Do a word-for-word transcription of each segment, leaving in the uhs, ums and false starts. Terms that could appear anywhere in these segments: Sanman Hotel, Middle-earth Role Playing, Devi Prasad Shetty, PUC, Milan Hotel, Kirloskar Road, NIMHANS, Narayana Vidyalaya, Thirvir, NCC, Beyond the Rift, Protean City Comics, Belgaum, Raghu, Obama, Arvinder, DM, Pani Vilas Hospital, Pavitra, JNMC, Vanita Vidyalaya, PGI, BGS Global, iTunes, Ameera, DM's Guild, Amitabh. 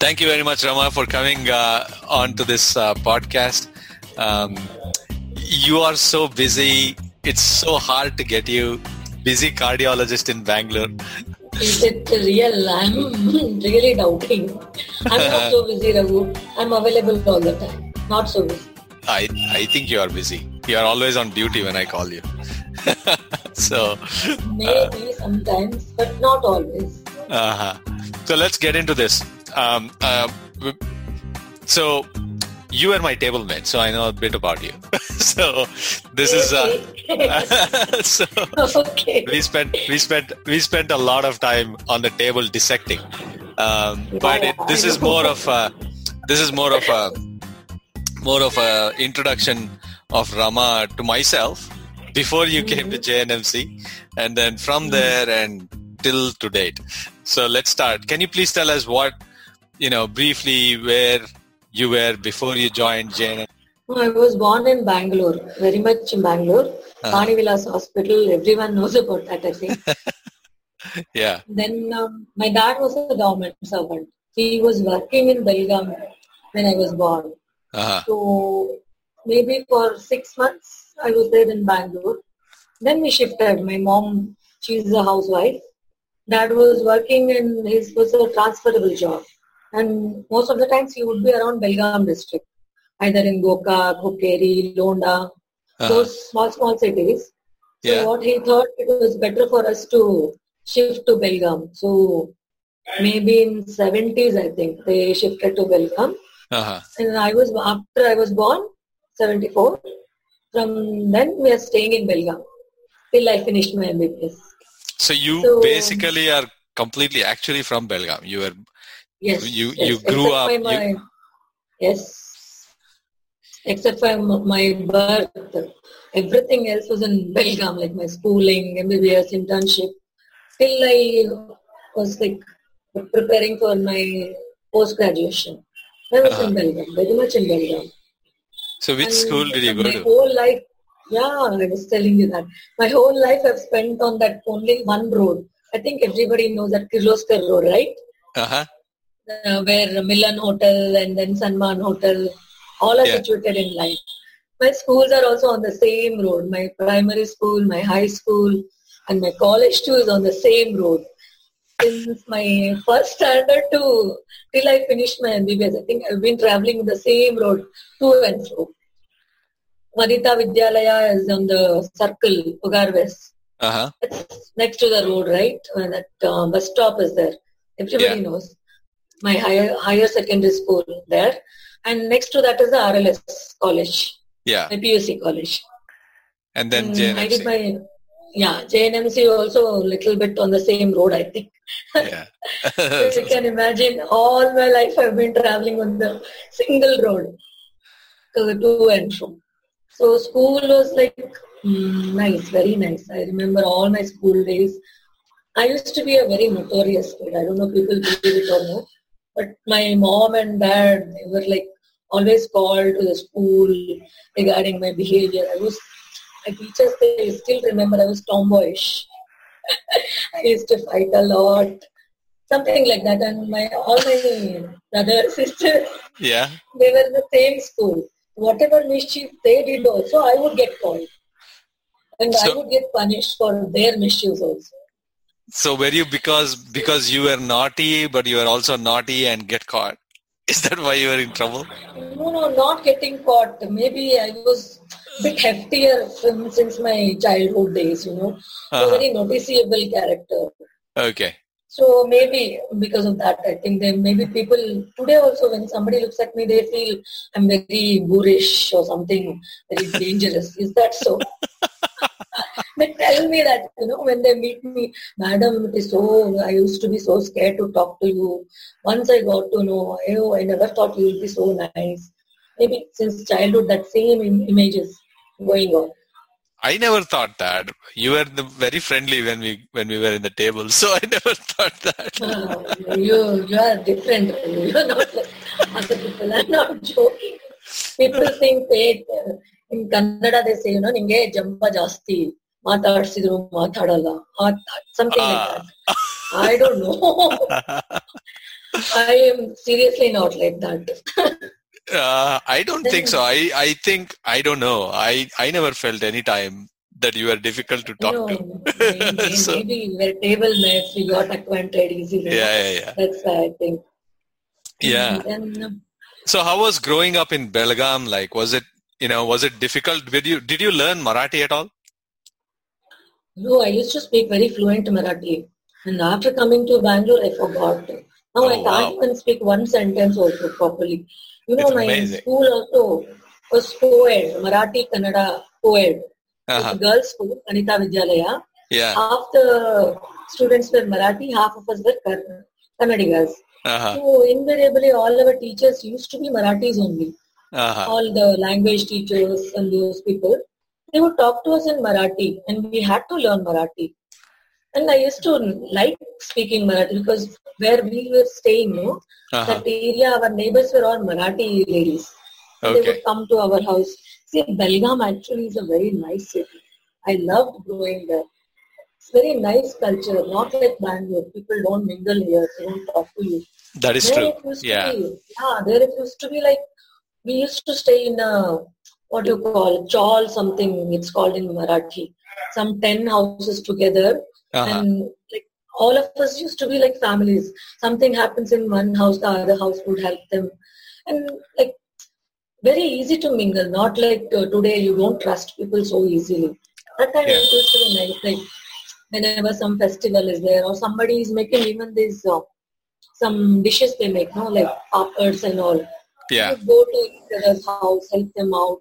Thank you very much, Rama, for coming uh, on to this uh, podcast. Um, you are so busy. It's so hard to get you. Busy cardiologist in Bangalore. Is it real? I'm really doubting. I'm not so busy, Raghu. I'm available all the time. Not so busy. I, I think you are busy. You are always on duty when I call you. So maybe uh, sometimes, but not always. Uh-huh. So let's get into this. Um, uh, so you were my table mate, so I know a bit about you. So this is uh, so okay. We spent we spent we spent a lot of time on the table dissecting, um, but it, this is more of a, this is more of a more of a introduction of Rama to myself before you mm-hmm. came to J N M C, and then from there and till to date. So let's start. Can you please tell us what, you know, briefly where you were before you joined J N M C? I was born in Bangalore, very much in Bangalore. Pani uh-huh. Vilas Hospital, everyone knows about that, I think. Yeah. Then um, my dad was a government servant. He was working in Belgaum when I was born. Uh-huh. So maybe for six months, I was there in Bangalore. Then we shifted. My mom, she's a housewife. Dad was working in his was a transferable job, and most of the times he would be around Belgaum district, either in Goka, Bukeri, Londa, uh-huh. those small, small cities. So yeah. what he thought, it was better for us to shift to Belgaum. So maybe in seventies, I think, they shifted to Belgaum. Uh-huh. And I was, after I was born, seventy-four, from then we are staying in Belgaum till I finished my M B B S. So you so, basically are completely actually from Belgaum. You were, yes, you yes. you grew except up. By my, you... Yes, except for my birth, everything else was in Belgaum, like my schooling, M B B S, internship. Till I was like preparing for my post graduation, I was uh-huh. in Belgaum, very much in Belgaum. So which and school did you go my to? My whole life. Yeah, I was telling you that. My whole life I've spent on that only one road. I think everybody knows that Kirloskar Road, right? Uh-huh. Uh, where Milan Hotel and then Sanman Hotel, all are yeah. situated in life. My schools are also on the same road. My primary school, my high school and my college too is on the same road. Since my first standard to till I finished my M B B S, I think I've been travelling the same road to and fro. Vanita Vidyalaya is on the circle, Pugar West. Uh-huh. It's next to the road, right? Uh, that uh, bus stop is there. Everybody yeah. knows. My higher higher secondary school there. And next to that is the R L S college. Yeah. The P U C college. And then and J N M C. I did my, yeah, J N M C also a little bit on the same road, I think. Yeah. So you can imagine all my life I've been traveling on the single road to and from. So school was like mm, nice, very nice. I remember all my school days. I used to be a very notorious kid. I don't know if people believe it or not. But my mom and dad, they were like always called to the school regarding my behavior. I was, my teachers, they still remember I was tomboyish. I used to fight a lot. Something like that. And my all my brothers, sisters, yeah. they were in the same school. Whatever mischief they did also, I would get called. And so, I would get punished for their mischiefs also. So were you because because you were naughty, but you were also naughty and get caught? Is that why you were in trouble? No, no, not getting caught. Maybe I was a bit heftier from, since my childhood days, you know. Uh-huh. A very noticeable character. Okay. So maybe because of that, I think then maybe people today also when somebody looks at me, they feel I'm very boorish or something very dangerous. Is that so? They tell me that, you know, when they meet me, madam, it is so, I used to be so scared to talk to you. Once I got to know, oh, I never thought you would be so nice. Maybe since childhood, that same image is going on. I never thought that. You were the very friendly when we when we were in the table, so I never thought that. Oh, you you are different. You are not like other people. I'm not joking. People think they, in Kannada they say, you know, ninge jamba jasti, matadsidru matadala, something like that. I don't know. I am seriously not like that. uh, I don't think so. I, I think, I don't know. I, I never felt any time that you were difficult to talk no, to. Maybe, so, maybe you were table mates, you got acquainted easily. Yeah, yeah, yeah. That's why I think. Yeah. Then, so how was growing up in Belgaum like? Was it, you know, was it difficult? Did you, did you learn Marathi at all? No, I used to speak very fluent Marathi. And after coming to Bangalore, I forgot. Now oh, I can't wow. even speak one sentence also properly. You know, it's my amazing. School also was co-ed, Marathi, Kannada, co-ed. Uh-huh. It's a girls' school, Vanita Vidyalaya. Yeah. Half the students were Marathi, half of us were Kannadigas. Uh-huh. So invariably all our teachers used to be Marathis only. Uh-huh. All the language teachers and those people. They would talk to us in Marathi and we had to learn Marathi. And I used to like speaking Marathi because where we were staying, no, uh-huh. that area, our neighbors were all Marathi ladies. Okay. They would come to our house. See, Belgaum actually is a very nice city. I loved growing there. It's very nice culture, not like Bangalore. People don't mingle here, they don't talk to you. That is there true. Yeah. Be, yeah, there it used to be like, we used to stay in a, what do you call, chawl something, it's called in Marathi. Some ten houses together. Uh-huh. And like, all of us used to be like families. Something happens in one house, the other house would help them. And like very easy to mingle, not like uh, today you don't trust people so easily. That time yeah. it used to be nice. Like whenever some festival is there or somebody is making even these, uh, some dishes they make, no, like poppers and all. Yeah. You go to each other's house, help them out.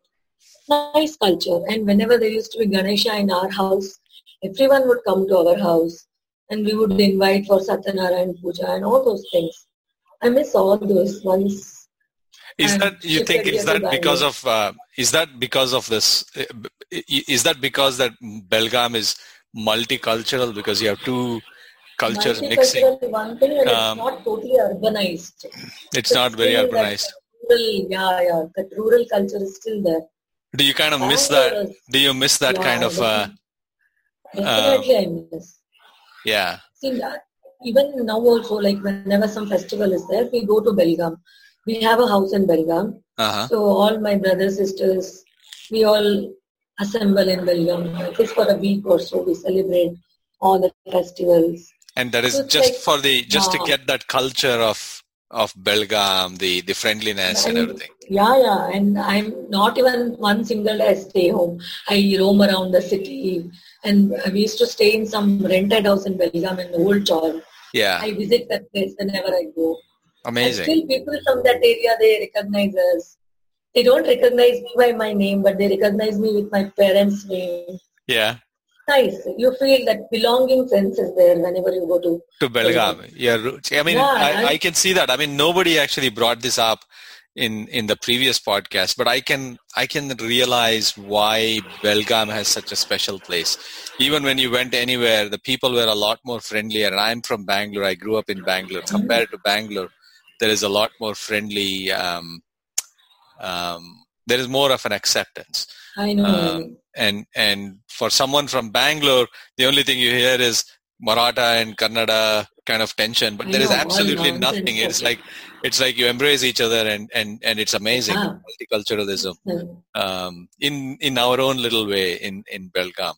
Nice culture. And whenever there used to be Ganesha in our house, everyone would come to our house and we would invite for Satyanarayan Puja and all those things. I miss all those ones. Is that, you think, is that because of, uh, is that because of this, is that because that Belgaum is multicultural because you have two cultures mixing? One thing, and um, it's not totally urbanized. It's, it's not very urbanized. Rural, yeah, yeah. The rural culture is still there. Do you kind of miss that? Do you miss that yeah, kind of... Uh, Definitely um, I miss. Yeah. See, even now also, like whenever some festival is there, we go to Belgaum. We have a house in Belgaum. Uh-huh. So all my brothers, sisters, we all assemble in Belgaum. At least for a week or so, we celebrate all the festivals. And that is so just like, for the, just yeah. to get that culture of of Belgaum, the, the friendliness and, and everything. Yeah, yeah. And I'm not even one single day I stay home. I roam around the city. And we used to stay in some rented house in Belgaum in the old chawl. Yeah. I visit that place whenever I go. Amazing. And still people from that area, they recognize us. They don't recognize me by my name, but they recognize me with my parents' name. Yeah. Nice. You feel that belonging sense is there whenever you go to... To Belgaum. Yeah. I mean, yeah, I, I can see that. I mean, nobody actually brought this up in, in the previous podcast, but I can I can realize why Belgaum has such a special place. Even when you went anywhere, the people were a lot more friendlier. And I'm from Bangalore. I grew up in Bangalore. Compared to Bangalore, there is a lot more friendly... Um, um, there is more of an acceptance. I know. Um, and and for someone from Bangalore, the only thing you hear is Maratha and Kannada kind of tension, but I there know, is absolutely nothing. It's like it's like you embrace each other, and, and, and it's amazing ah. multiculturalism um, in in our own little way in in Belgaum.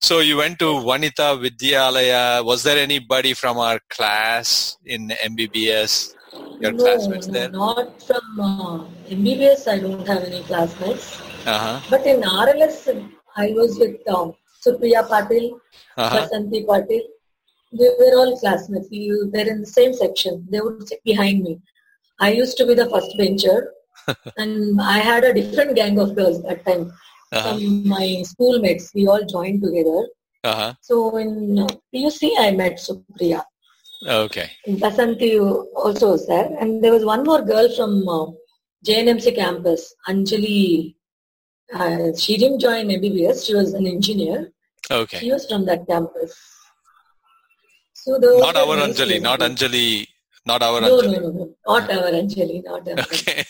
So you went to Vanita Vidyalaya. Was there anybody from our class in M B B S? Your no, classmates there? Not from uh, M B B S. I don't have any classmates. Uh-huh. But in R L S, I was with um, Supriya Patil, uh-huh. Basanti Patil. We were all classmates. We were in the same section. They would sit behind me. I used to be the first bencher. And I had a different gang of girls that time. Uh-huh. From my schoolmates, we all joined together. Uh-huh. So in P U C, I met Supriya. Okay. Basanti also was there. And there was one more girl from uh, J N M C campus, Anjali. Uh, she didn't join M B B S. She was an engineer. Okay. She was from that campus. So not our Anjali, not Anjali, Not our no, Anjali. No, no, no. Not our Anjali. Not our okay.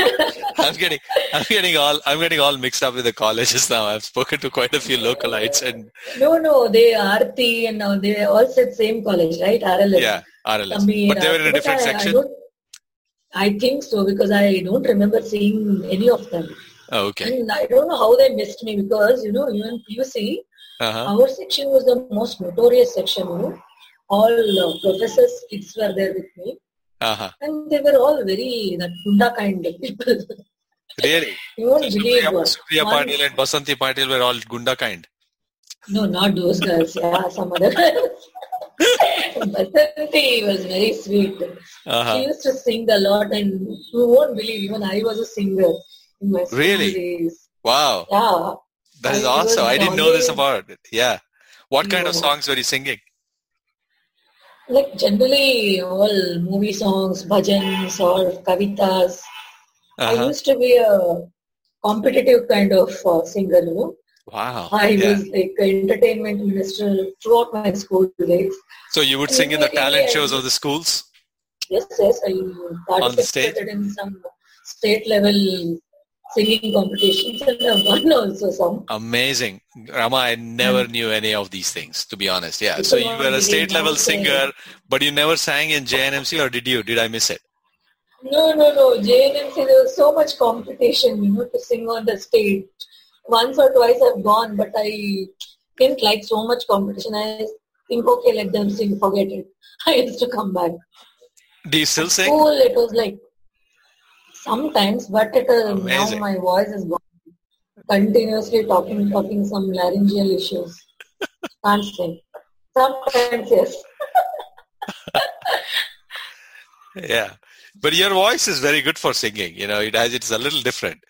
Anjali. I'm getting, I'm getting all, I'm getting all mixed up with the colleges now. I've spoken to quite a few localites and. No, no, they Aarti and now they all said same college, right? R L S. Yeah, R L S. Ameera. But they were in a different I, section. I, I think so because I don't remember seeing any of them. Oh, okay. And I don't know how they missed me because you know, even P U C, uh-huh. our section was the most notorious section. You know? All uh, professors' kids were there with me, uh-huh. and they were all very that Kunda kind of people. Really? You won't so believe. Supriya Patil and Basanti Patil were all Gunda kind. No, not those girls. Yeah, some other girls. Basanti was very sweet. Uh-huh. She used to sing a lot, and you won't believe. Even I was a singer in my school really? Days. Wow. Yeah. That is I awesome. I didn't know this about it. Yeah. What kind no. of songs were you singing? Like generally all movie songs, bhajans or kavitas. Uh-huh. I used to be a competitive kind of uh, singer, you know. Wow. I yeah. was like an entertainment minister throughout my school days. So you would and sing in the talent shows of the schools? Yes, yes. I participated in some state level singing competitions and I've won also some. Amazing. Rama, I never mm. knew any of these things, to be honest. Yeah. It's so you were a state level singer, but you never sang in J N M C or did you? Did I miss it? No, no, no. J N M C, there was so much competition, you know, to sing on the stage. Once or twice I've gone, but I didn't like so much competition. I think, okay, let them sing, forget it. I used to come back. Do you still sing? Cool, it was like, sometimes, but it, uh, now my voice is gone. Continuously talking, talking some laryngeal issues. Can't sing. Sometimes, yes. Yeah. But your voice is very good for singing. You know, it has, it's a little different.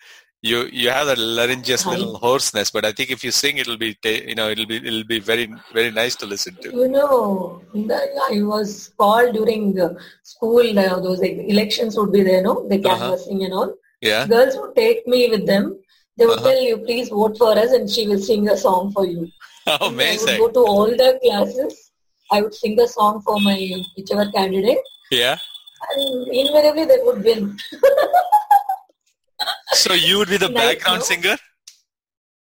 You you have that laryngeous little hoarseness, but I think if you sing, it'll be, you know, it'll be, it'll be very, very nice to listen to. You know, I was called during the school, you know, those elections would be there, no? The canvassing uh-huh. and all. Yeah. Girls would take me with them. They would uh-huh. tell you, please vote for us and she will sing a song for you. Oh, amazing. I would go to all the classes. I would sing a song for my whichever candidate. Yeah. And invariably they would win. So you would be the background no. singer?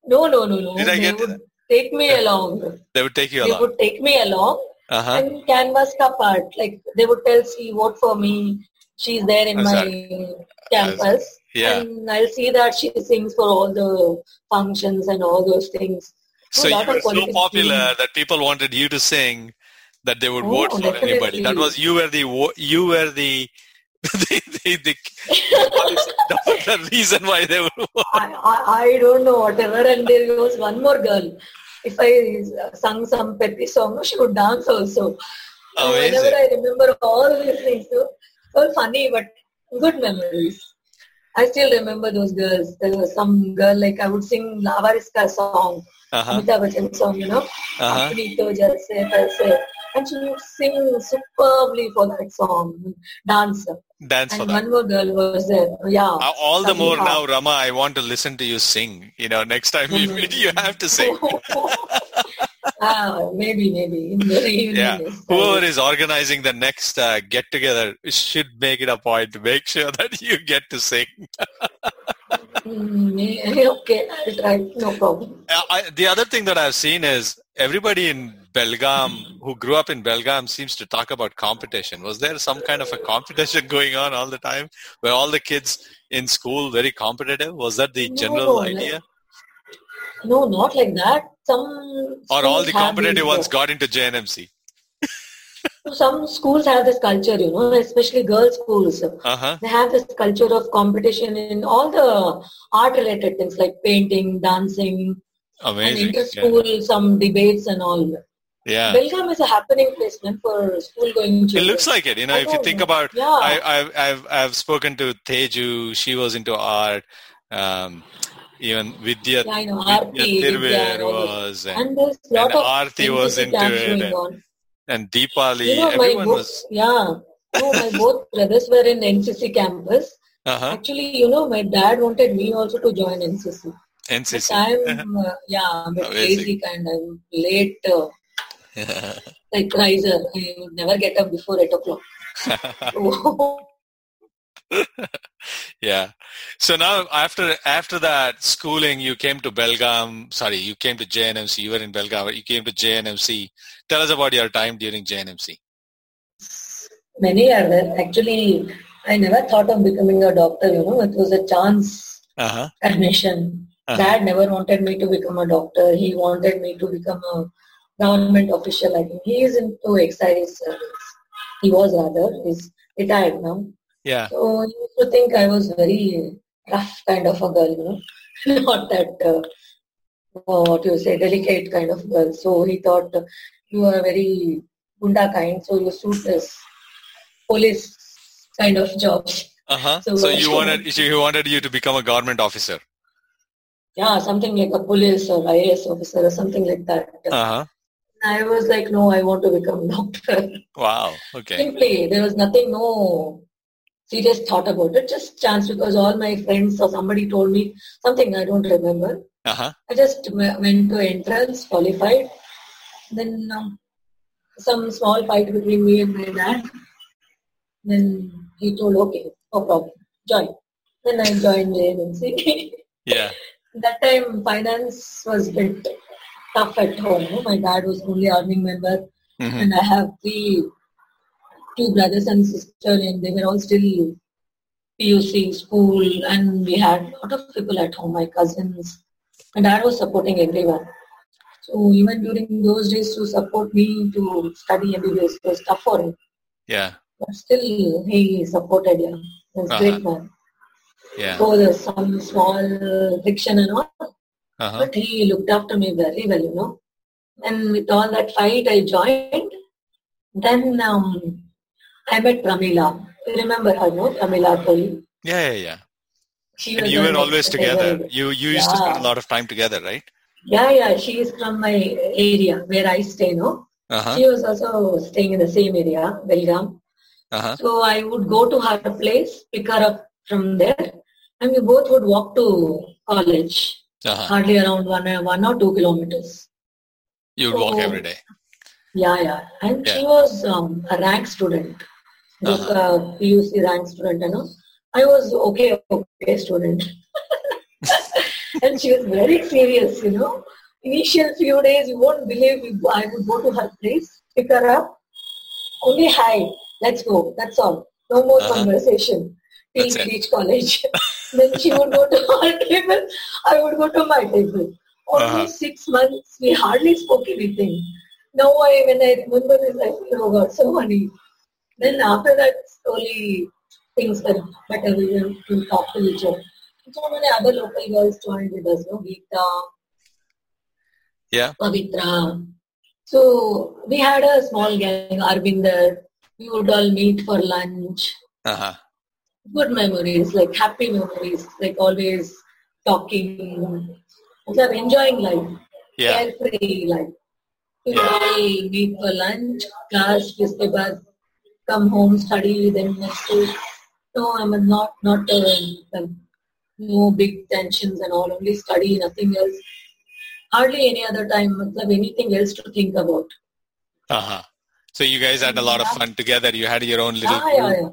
No, no, no, no. Did I they get would that? Take me yeah. along. They would take you they along. They would take me along uh-huh. and canvas ka part. Like they would tell, see, vote for me. She's there in I'm my sorry. campus. Yeah. And I'll see that she sings for all the functions and all those things. So oh, you were so popular that people wanted you to sing that they would oh, vote for definitely. anybody. That was, you were the, you were the, the, the, the, the reason why they were. I, I, I don't know whatever. And there was one more girl. If I sang some peppy song, she would dance also. Amazing. Whenever I remember all these things, so all funny but good memories. I still remember those girls. There was some girl like I would sing Lavariska song, uh-huh. Amitabh song, you know, uh-huh. and she would sing superbly for that song, dancer. Dance and for that. One more girl was there. Yeah. All the more now, Rama, I want to listen to you sing. You know, next time we meet, you have to sing. ah, maybe, maybe. In the evening, yeah. Yes. Whoever is organizing the next uh, get-together should make it a point to make sure that you get to sing. mm, okay, I'll try. No problem. Uh, I, the other thing that I've seen is everybody in Belgaum, who grew up in Belgaum, seems to talk about competition. Was there some kind of a competition going on all the time? Were all the kids in school very competitive? Was that the no, general idea? No, not like that. Some or all the competitive ones there. Got into J N M C? Some schools have this culture, you know, especially girls' schools. Uh-huh. They have this culture of competition in all the art-related things like painting, dancing, amazing. And inter-school, yeah. some debates and all. Yeah. Belgaum is a happening place man, for school-going children. It looks like it. You know, I if you think know. about, yeah. I, I've, I've, I've spoken to Teju. She was into art. Um, even Vidya, yeah, I know. Aarti, Vidya, Thirvir was. And, and, and Aarti was into it. And, and Deepali. You know, everyone both, was. Yeah. No, my both brothers were in N C C campus. Uh-huh. Actually, you know, my dad wanted me also to join N C C. N C C. But I'm, uh, yeah, I'm a lazy kind. I'm late. Uh, Like riser, I would never get up before eight o'clock. Yeah. So now after after that schooling, you came to Belgaum. Sorry, you came to J N M C. You were in Belgaum, but you came to J N M C. Tell us about your time during J N M C. Many are there. Actually, I never thought of becoming a doctor. You know, it was a chance uh-huh. admission. Uh-huh. Dad never wanted me to become a doctor. He wanted me to become a government official. I think he is into excise service. He was rather. He's retired now. Yeah. So I used to think I was very rough kind of a girl, you know, not that, uh, what you say, delicate kind of girl. So he thought uh, you are very gunda kind, so you suit this police kind of job. Uh-huh. So, so you wanted he wanted you to become a government officer? Yeah, something like a police or I A S officer or something like that. Uh-huh. I was like, no, I want to become a doctor. Wow, okay. Simply, there was nothing, no serious thought about it, just chance, because all my friends or somebody told me something, I don't remember. Uh-huh. I just went to entrance, qualified. Then um, some small fight between me and my dad. Then he told, okay, no problem, join. Then I joined J N M C. Yeah. That time, finance was a bit tough at home. My dad was only earning member, mm-hmm. and I have three, two brothers and sister, and they were all still P U C, school, and we had a lot of people at home, my cousins. My dad was supporting everyone. So even during those days, to support me to study M B B S was tough for him. Yeah. But still, he supported, yeah. He was a great man. Yeah. So there's some small friction and all, uh-huh. but he looked after me very well, you know. And with all that fight, I joined. Then um, I met Pramila. You remember her, no? Pramila Pali. Yeah, yeah, yeah. She and was you were always together. together. You you used yeah. to spend a lot of time together, right? Yeah, yeah. She is from my area where I stay, no? Uh-huh. She was also staying in the same area, Belgaum. Uh-huh. So I would go to her place, pick her up from there, and we both would walk to college, uh-huh. hardly around one, one or two kilometers. You would so, walk every day? Yeah, yeah. And yeah. she was um, a rank student, just uh-huh. a P U C rank student, you know. I was okay, okay student. And she was very serious, you know. Initial few days, you won't believe I would go to her place, pick her up, only hi, let's go, that's all. No more uh-huh. conversation. Till we reach college. Then she would go to her table, I would go to my table. Only uh-huh. six months, we hardly spoke anything. Now I, when I remember this, I feel, oh God, so funny. Then after that, slowly things were better. We were to talk to each other. So many other local girls joined with us, no? Geeta, yeah. Pavitra. So we had a small gang, Arvinder. We would all meet for lunch. Uh-huh. Good memories, like happy memories, like always talking, like enjoying life, yeah. carefree life. We yeah. all meet for lunch, class, come home, study, then next week. No, I mean, not, not uh, no big tensions and all, only study, nothing else. Hardly any other time, anything else to think about. Uh-huh. So you guys had a lot of fun together. You had your own little ah, yeah, yeah.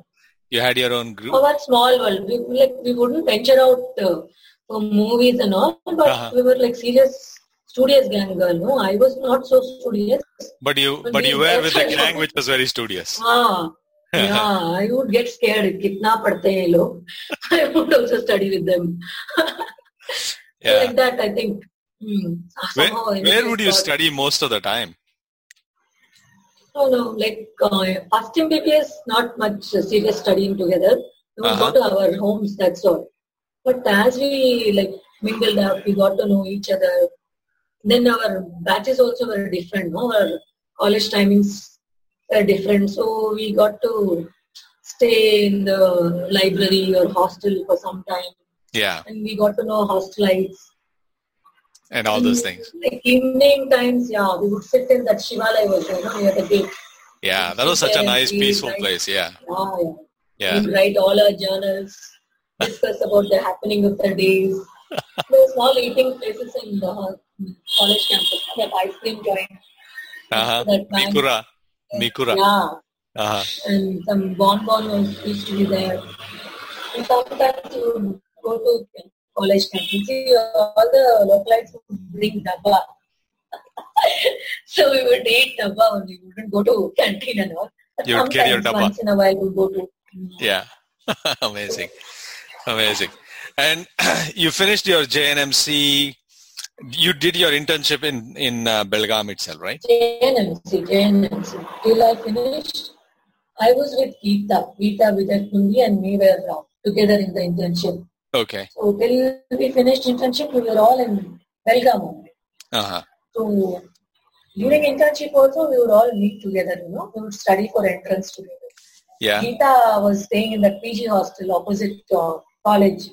You had your own group? Our small world. We, like, we wouldn't venture out uh, for movies and all, but uh-huh. we were like serious, studious gang girl. No, I was not so studious. But you but, but you were with a gang which was very studious. Ah, yeah, I would get scared. Kitna padhte hain log. I would also study with them. Yeah. Like that, I think. Hmm. Where, where would you thought. study most of the time? No, no, like uh, first M B B S, not much uh, serious studying together. We would uh-huh. go to our homes, that's all. But as we like mingled up, we got to know each other. Then our batches also were different, no? Our college timings were different. So we got to stay in the library or hostel for some time. Yeah. And we got to know hostelites. And all those things. Like evening times, yeah, we would sit in that Shivalaya was there, no, near the gate. Yeah, that was such a nice, peaceful write, place, yeah. Yeah, yeah. We'd write all our journals, discuss about the happening of the days. There were small eating places in the college campus. We have ice cream joint. Uh-huh. Mikura. Mikura. Yeah. Uh-huh. And some bonbon was used to be there. And sometimes you would go to college canteen. All the localites would bring dabba. So we would eat dabba only. We wouldn't go to canteen and all. But you would get your dabba. Once in a while we would go to. Yeah. Amazing. Amazing. And you finished your J N M C. You did your internship in, in uh, Belgaum itself, right? J N M C, J N M C. Till I finished, I was with Geeta. Geeta Vijay Kundi and me were uh, together in the internship. Okay. So till we finished internship, we were all in Belgaum. Uh-huh. So during internship also, we would all meet together, you know. We would study for entrance together. Yeah. Geeta was staying in the P G hostel opposite uh, college.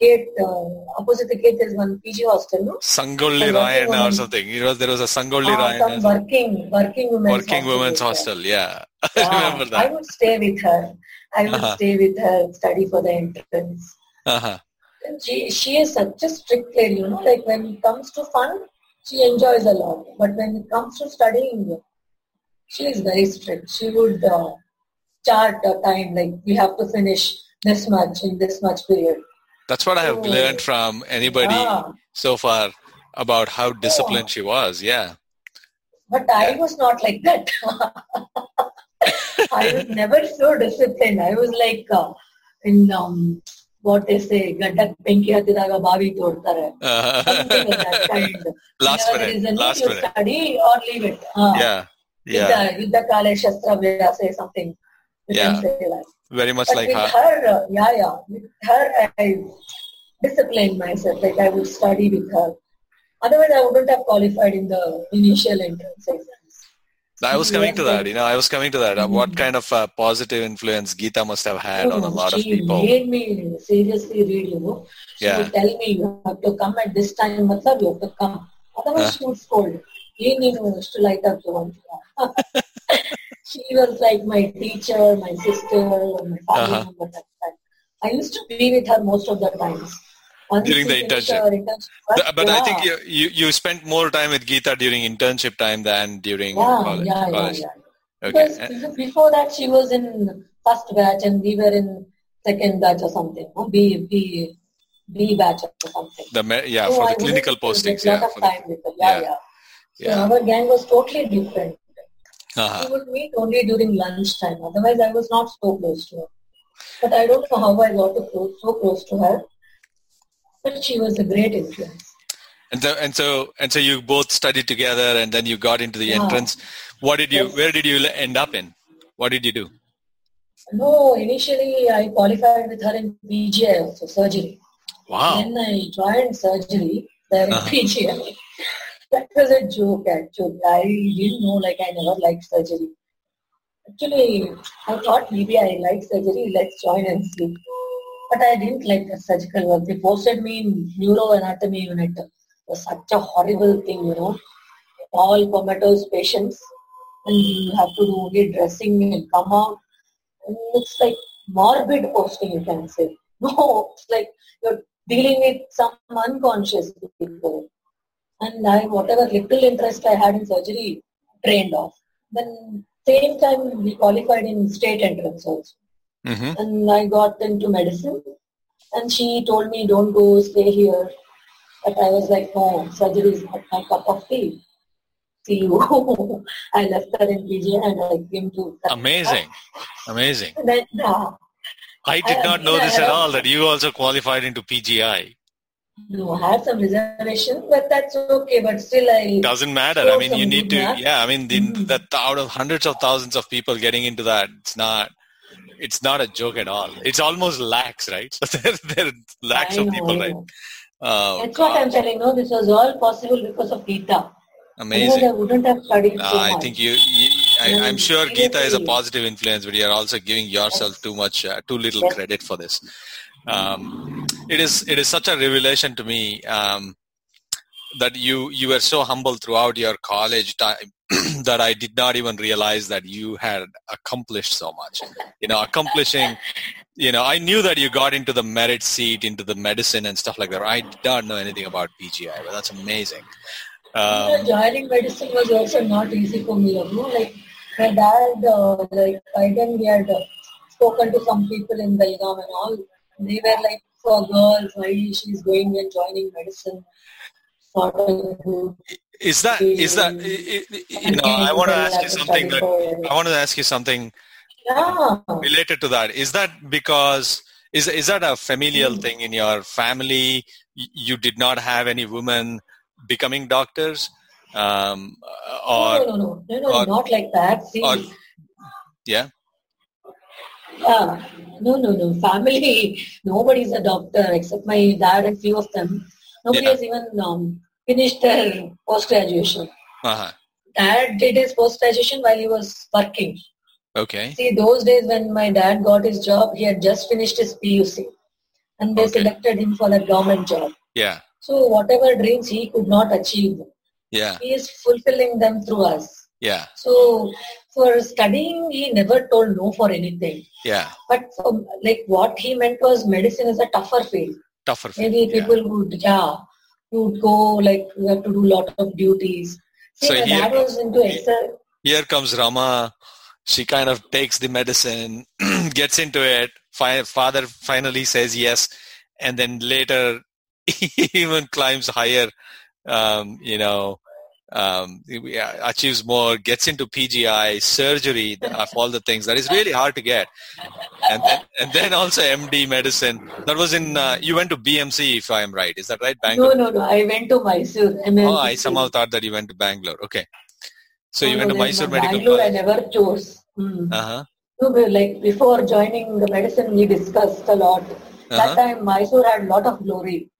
Gate, uh, opposite the gate is one P G hostel, no? Sangolli Rayana or something. It was, there was a Sangolli ah, Rayana. Some working, working women's working hostel. Working women's hostel, yeah. yeah. I remember that. I would stay with her. I would uh-huh. stay with her, study for the entrance. Uh-huh. And she, she is such a strict lady, you know. Like when it comes to fun, she enjoys a lot. But when it comes to studying, she is very strict. She would uh, chart a time, like we have to finish this much in this much period. That's what I have learned from anybody yeah. so far about how disciplined yeah. she was. Yeah. But I yeah. was not like that. I was never so disciplined. I was like uh, in um, what they say, Gaddak Penkiya Tiraga Bavi Todtara. Last minute. There is a need to study or leave it. Uh, yeah. Yeah. Yuddha Kale Shastra Veda say something. You yeah. can say that. Very much but like with her. her. Yeah, yeah. With her, I disciplined myself. Like I would study with her. Otherwise, I wouldn't have qualified in the initial entrance exams. I was coming to that. You know, I was coming to that. Mm-hmm. What kind of uh, positive influence Geeta must have had mm-hmm. on a lot she of people. She made me seriously read, you know. She yeah. would tell me, you have to come at this time. Matlab, you have to come. Otherwise, huh? she would scold. You need to light up the one. She was like my teacher, my sister, and my family uh-huh. member at that time. I used to be with her most of the times. Once during the internship. internship first, but yeah. I think you, you, you spent more time with Geeta during internship time than during yeah, college. Yeah, college. yeah, yeah. Okay. Because before that she was in first batch and we were in second batch or something. B, B, B batch or something. The, yeah, so for the I clinical postings. Yeah, for time the, with her. yeah, yeah. yeah. So yeah. our gang was totally different. Uh-huh. We would meet only during lunchtime. Otherwise, I was not so close to her. But I don't know how I got to close, so close to her. But she was a great influence. And so, and so, and so, you both studied together, and then you got into the yeah. entrance. What did you? Yes. Where did you end up in? What did you do? No, initially I qualified with her in P G I also, surgery. Wow. Then I joined surgery there in uh-huh. P G I. That was a joke actually. I didn't know, like I never liked surgery. Actually, I thought maybe I like surgery, let's join and see. But I didn't like the surgical work. They posted me in neuroanatomy unit. It was such a horrible thing, you know. All comatose patients and you have to do only dressing and come out. And it's like morbid posting, you can say. No, it's like you're dealing with some unconscious people. And I, whatever little interest I had in surgery, trained off. Then, same time, we qualified in state entrance also. Mm-hmm. And I got into medicine. And she told me, don't go, stay here. But I was like, no, surgery is not my cup of tea. See you. I left her in P G I and I came to... Amazing. Amazing. Then, uh, I did I, not know I, this I, at all, that you also qualified into P G I. No, I had some reservation, but that's okay. But still, I doesn't matter. I mean, you need to. Math. Yeah, I mean, the, mm-hmm. that out of hundreds of thousands of people getting into that, it's not. It's not a joke at all. It's almost lakhs, right? So there, there are lakhs know, of people, right? Oh, that's God. What I'm telling. No, this was all possible because of Geeta. Amazing. I wouldn't have studied. No, so I much. think you. you I, I'm sure Geeta is a positive influence, but you are also giving yourself yes. too much, uh, too little yes. credit for this. Um, it is it is such a revelation to me um, that you you were so humble throughout your college time that I did not even realize that you had accomplished so much. You know, accomplishing. You know, I knew that you got into the merit seat, into the medicine and stuff like that. I did not know anything about P G I, but that's amazing. Um, you know, joining medicine was also not easy for me. You know, like My dad, uh, like, by then we had uh, spoken to some people in Belgaum and all. They were like, for girls, why she's going and joining medicine. Sort of. Is that, is that, it, it, you know, I want to ask you something that, I want to ask you something yeah. related to that. Is that because, is, is that a familial thing in your family? You did not have any women becoming doctors? Um, or, no, no, no, no, no or, not like that. See, or, yeah. Yeah, no, no, no. Family, nobody's a doctor except my dad and few of them. Nobody yeah. has even um, finished their post-graduation. Uh-huh. Dad did his post-graduation while he was working. Okay. See, those days when my dad got his job, he had just finished his P U C. And they okay. selected him for that government job. Yeah. So whatever dreams he could not achieve, yeah. he is fulfilling them through us. Yeah. So for studying, he never told no for anything. Yeah. But for, like what he meant was medicine is a tougher field. Tougher field. Maybe people yeah. would, yeah, would go like you have to do lot of duties. See, so my here, dad was into Excel. Here comes Rama. She kind of takes the medicine, gets into it. Fi- father finally says yes, and then later even climbs higher. Um, you know, um, achieves more, gets into P G I, surgery, of all the things that is really hard to get, and then, and then also M D medicine. That was in. Uh, you went to B M C, if I am right. Is that right, Bangalore? No, no, no. I went to Mysore. M M C. Oh, I somehow thought that you went to Bangalore. Okay. So you no, went to Mysore Medical College. Bangalore, I never chose. Mm. Uh-huh. So, like before joining the medicine, we discussed a lot. Uh-huh. That time, Mysore had a lot of glory.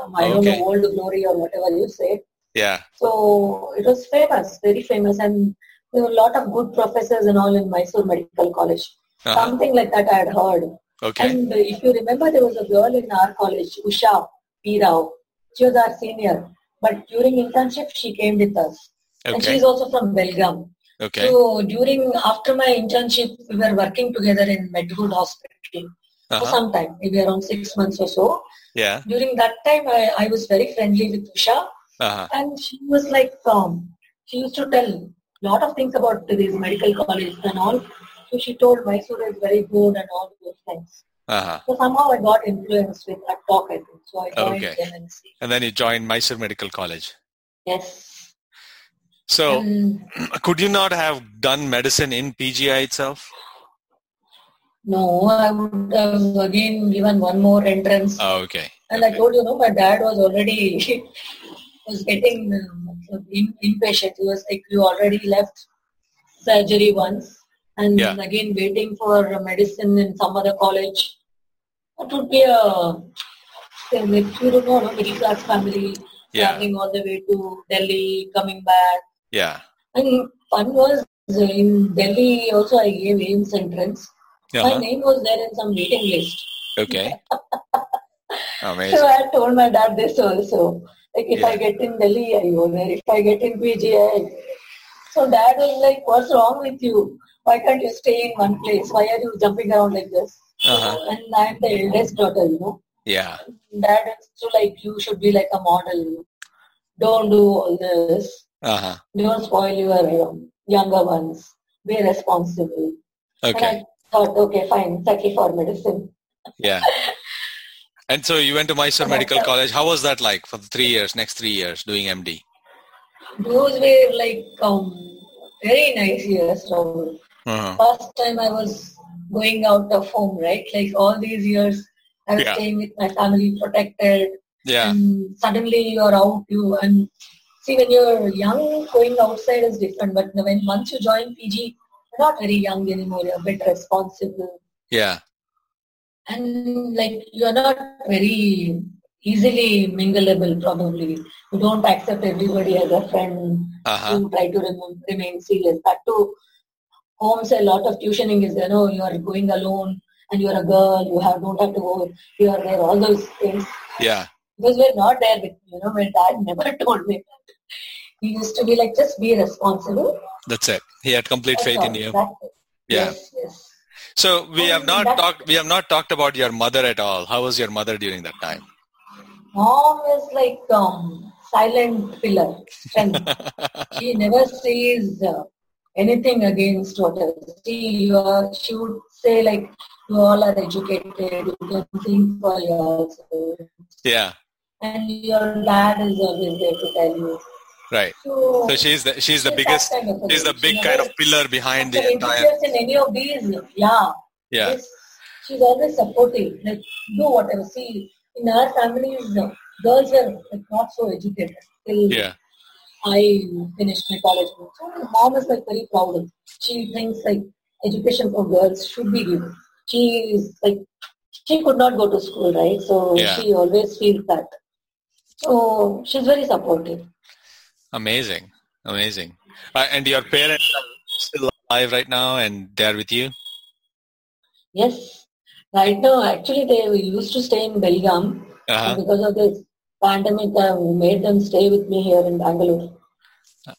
Um, I okay. don't know, old glory or whatever you say. Yeah. So it was famous, very famous, and there were a lot of good professors and all in Mysore Medical College. Uh-huh. Something like that I had heard. Okay. And if you remember, there was a girl in our college, Usha P. Rao. She was our senior, but during internship, she came with us. Okay. And she's also from Belgaum. Okay. So during, after my internship, we were working together in Medhood Hospital uh-huh. for some time, maybe around six months or so. Yeah. During that time, I, I was very friendly with Usha. Uh-huh. And she was like, um, she used to tell a lot of things about these medical colleges and all. So she told Mysore is very good and all those things. Uh-huh. So somehow I got influenced with that talk, I think. So I joined okay. J N M C. And then you joined Mysore Medical College. Yes. So, um, could you not have done medicine in P G I itself? No, I would have again given one more entrance. Oh, okay. And okay. I told you, no, my dad was already was getting um, in, impatient. He was like, you already left surgery once and yeah. again waiting for medicine in some other college. It would be a, like, you don't know, middle class family traveling yeah. all the way to Delhi, coming back. Yeah. And fun was in Delhi also I gave A I I M S entrance. Uh-huh. My name was there in some waiting list. Okay. Amazing. So I told my dad this also. Like if yeah. I get in Delhi, I go there. If I get in P G I. So dad was like, what's wrong with you? Why can't you stay in one place? Why are you jumping around like this? Uh-huh. And I'm the eldest daughter, you know. Yeah. Dad is so like, you should be like a model. Don't do all this. Uh-huh. Don't spoil your younger ones. Be responsible. Okay. And I thought, okay, fine, Saki for medicine. Yeah. And so you went to Mysore Medical College. How was that like for the three years, next three years, doing M D? Those were like um, very nice years. So uh-huh. First time I was going out of home, right? Like all these years, I was yeah. staying with my family, protected. Yeah. And suddenly you're out. You and see, when you're young, going outside is different. But when once you join P G, you're not very young anymore. You're a bit responsible. Yeah. And like you're not very easily mingleable. Probably you don't accept everybody as a friend. Uh-huh. You try to rem- remain serious. That too. Homes a lot of tuitioning is there. No, you are going alone. And you're a girl, you have don't have to go here, there, all those things. Yeah. Because we're not there with you know, my dad never told me that. He used to be like, just be responsible. That's it. He had complete That's faith all. in you. Exactly. Yeah. Yes, yes. So we and have not talked we have not talked about your mother at all. How was your mother during that time? Mom is like um silent pillar. She never says uh, anything against what else. She, uh, she would say, like, you all are educated, you can think for yourself. Yeah. And your lad is always there to tell you. Right. So, so she's the, she's the biggest, kind of she's the big she kind of pillar behind the entire... in any of these, yeah. Yeah. She's, she's always supportive. Like, do whatever. See, in our families, girls were like, not so educated. Till yeah. I finished my college. So my mom is like very proud of it. She thinks like education for girls should be given. She is like, she could not go to school, right? So yeah. she always feels that. So she's very supportive. Amazing. Amazing. Uh, and your parents are still alive right now and they're with you? Yes. Right now, actually, they used to stay in Belgaum. Uh-huh. Because of this pandemic, I made them stay with me here in Bangalore.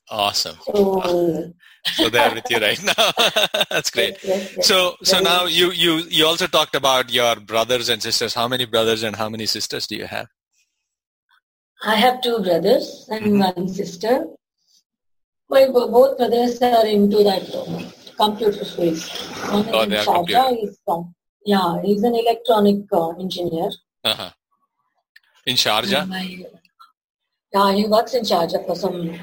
Awesome. So, so they're with you right now. That's great. Yes, yes, yes. So so Very now you, you, you also talked about your brothers and sisters. How many brothers and how many sisters do you have? I have two brothers and mm-hmm. one sister. My both brothers are into that computer space. One oh, is in Sharjah. He's, yeah, he's an electronic uh, engineer. Uh-huh. In Sharjah? My, yeah, he works in Sharjah for some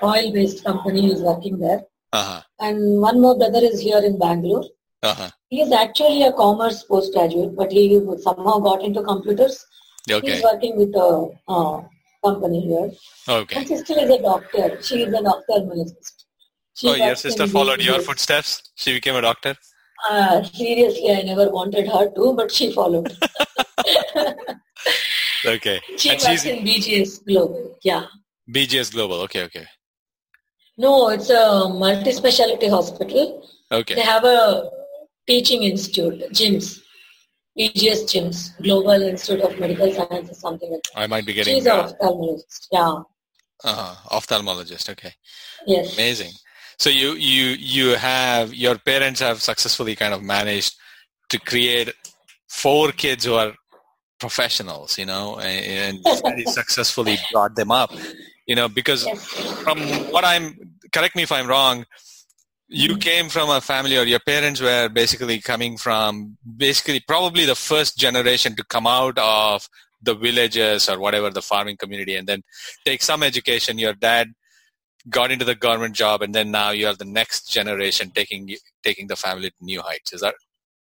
oil-based company. He's working there. Uh-huh. And one more brother is here in Bangalore. Uh-huh. He is actually a commerce postgraduate, but he somehow got into computers. Okay. He's working with a uh, company here. Okay. My sister is a doctor. She is an ophthalmologist. She oh, your sister followed your footsteps? She became a doctor? Uh, seriously, I never wanted her to, but she followed. Okay. She and works she's... in B G S Global, yeah. B G S Global, okay, okay. No, it's a multi-speciality hospital. Okay. They have a teaching institute, gyms. B G S gyms, Global Institute of Medical Science or something like that. I might be getting... She's uh, an ophthalmologist, yeah. Uh-huh, ophthalmologist, okay. Yes. Amazing. So you, you, you have, your parents have successfully kind of managed to create four kids who are professionals, you know, and, and very successfully brought them up, you know, because yes. from what I'm, correct me if I'm wrong, you came from a family, or your parents were basically coming from basically probably the first generation to come out of the villages or whatever, the farming community, and then take some education. Your dad got into the government job, and then now you are the next generation taking taking the family to new heights. Is that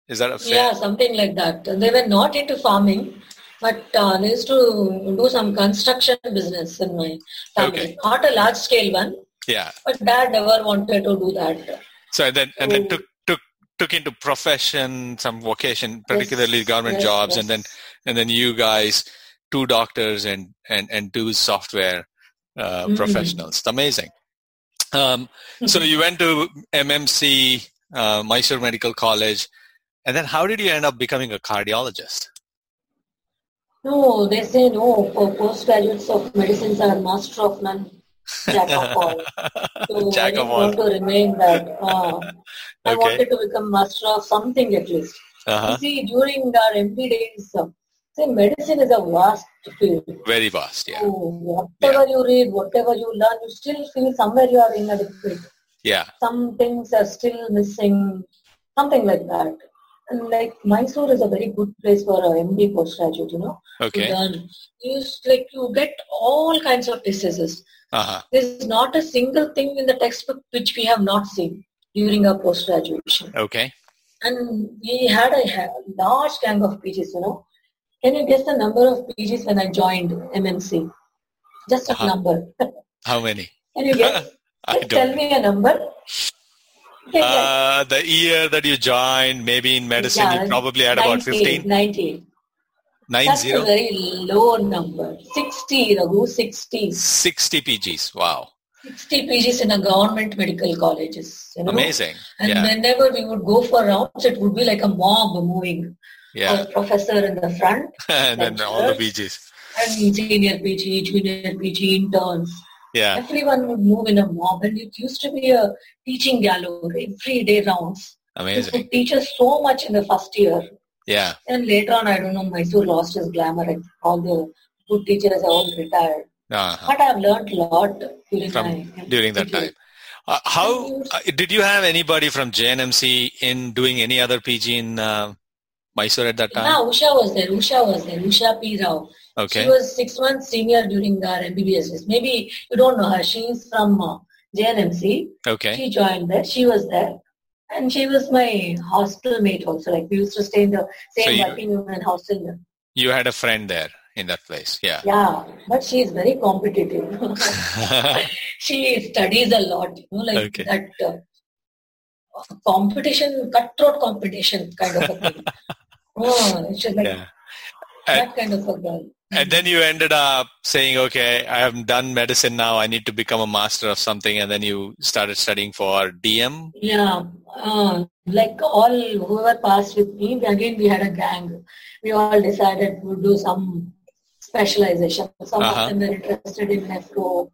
is that a fair? Yeah, something like that. They were not into farming, but uh, they used to do some construction business in my family, okay. Not a large scale one. Yeah, but Dad never wanted to do that. So then, and then took took took into profession, some vocation, particularly yes, government yes, jobs, yes. and then and then you guys, two doctors and and and two software uh, mm-hmm. professionals. It's amazing. Um, so you went to M M C, uh, Mysore Medical College, and then how did you end up becoming a cardiologist? No, they say no. For postgraduates of medicine are master of none. Jack of all. So Jack I of all. want to remain that. Uh, okay. I wanted to become master of something at least. Uh-huh. You see, during our M P days, uh, see, medicine is a vast field. Very vast, yeah. So whatever yeah. you read, whatever you learn, you still feel somewhere you are inadequate. Yeah. Some things are still missing, something like that. And like Mysore is a very good place for an M D postgraduate, you know. Okay. To learn. You, like, you get all kinds of diseases. Uh-huh. There's not a single thing in the textbook which we have not seen during our post-graduation. Okay. And we had a large gang of P Gs, you know. Can you guess the number of P Gs when I joined M M C? Just a uh-huh. number. How many? Can you guess? I don't tell know. me a number. Uh, the year that you joined, maybe in medicine, yeah, you probably had about fifteen. ninety. Nine That's zero. a very low number. sixty, Raghu, sixty. sixty P Gs, wow. sixty P Gs in a government medical colleges. You know? Amazing. And yeah. whenever we would go for rounds, it would be like a mob moving. Yeah. A professor in the front. and then all the P Gs. And senior P G, junior P G, interns. Yeah. Everyone would move in a mob. And it used to be a teaching gallery, every day rounds. Amazing. It would teach us so much in the first year. Yeah. And later on, I don't know, Mysore lost his glamour and all the good teachers are all retired. Uh-huh. But I've learned a lot during, From, my, during that time. Uh, how uh, did you have anybody from J N M C in doing any other P G in uh, Mysore at that time? Yeah, Usha was there. Usha was there. Usha P. Rao. Okay. She was six months senior during our M B B S. Maybe you don't know her. She's from uh, J N M C. Okay. She joined there. She was there. And she was my hostel mate also. Like we used to stay in the same so working room and hostel there. You had a friend there in that place, yeah. Yeah, but she is very competitive. She studies a lot, you know, like okay. that uh, competition, cutthroat competition kind of a thing. Oh, she's like yeah. that and, kind of a girl. And then you ended up saying, okay, I have done medicine now, I need to become a master of something, and then you started studying for D M? Yeah, uh, like all whoever passed with me, again we had a gang. We all decided to do some specialization. Some uh-huh. of them were interested in nephro,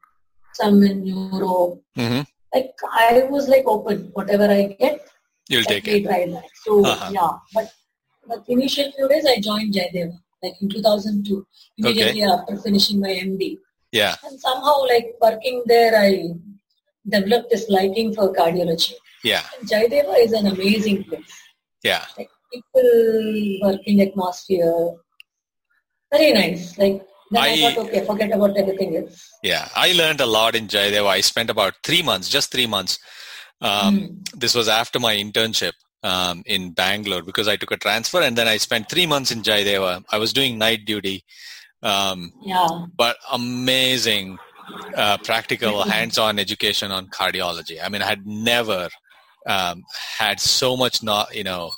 some in neuro. Mm-hmm. Like I was like open, whatever I get, you'll take it. Try that. So uh-huh. yeah, but the initial few days I joined Jayadeva. Like in two thousand two, immediately okay. after finishing my M D. Yeah. And somehow like working there, I developed this liking for cardiology. Yeah. And Jayadeva is an amazing place. Yeah. Like people, working atmosphere. Very nice. Like then I, I thought, okay, forget about everything else. Yeah. I learned a lot in Jayadeva. I spent about three months, just three months. Um, mm. This was after my internship. Um, in Bangalore because I took a transfer and then I spent three months in Jayadeva. I was doing night duty, um, yeah. but amazing uh, practical hands-on education on cardiology. I mean, I had never um, had so much, not, you know,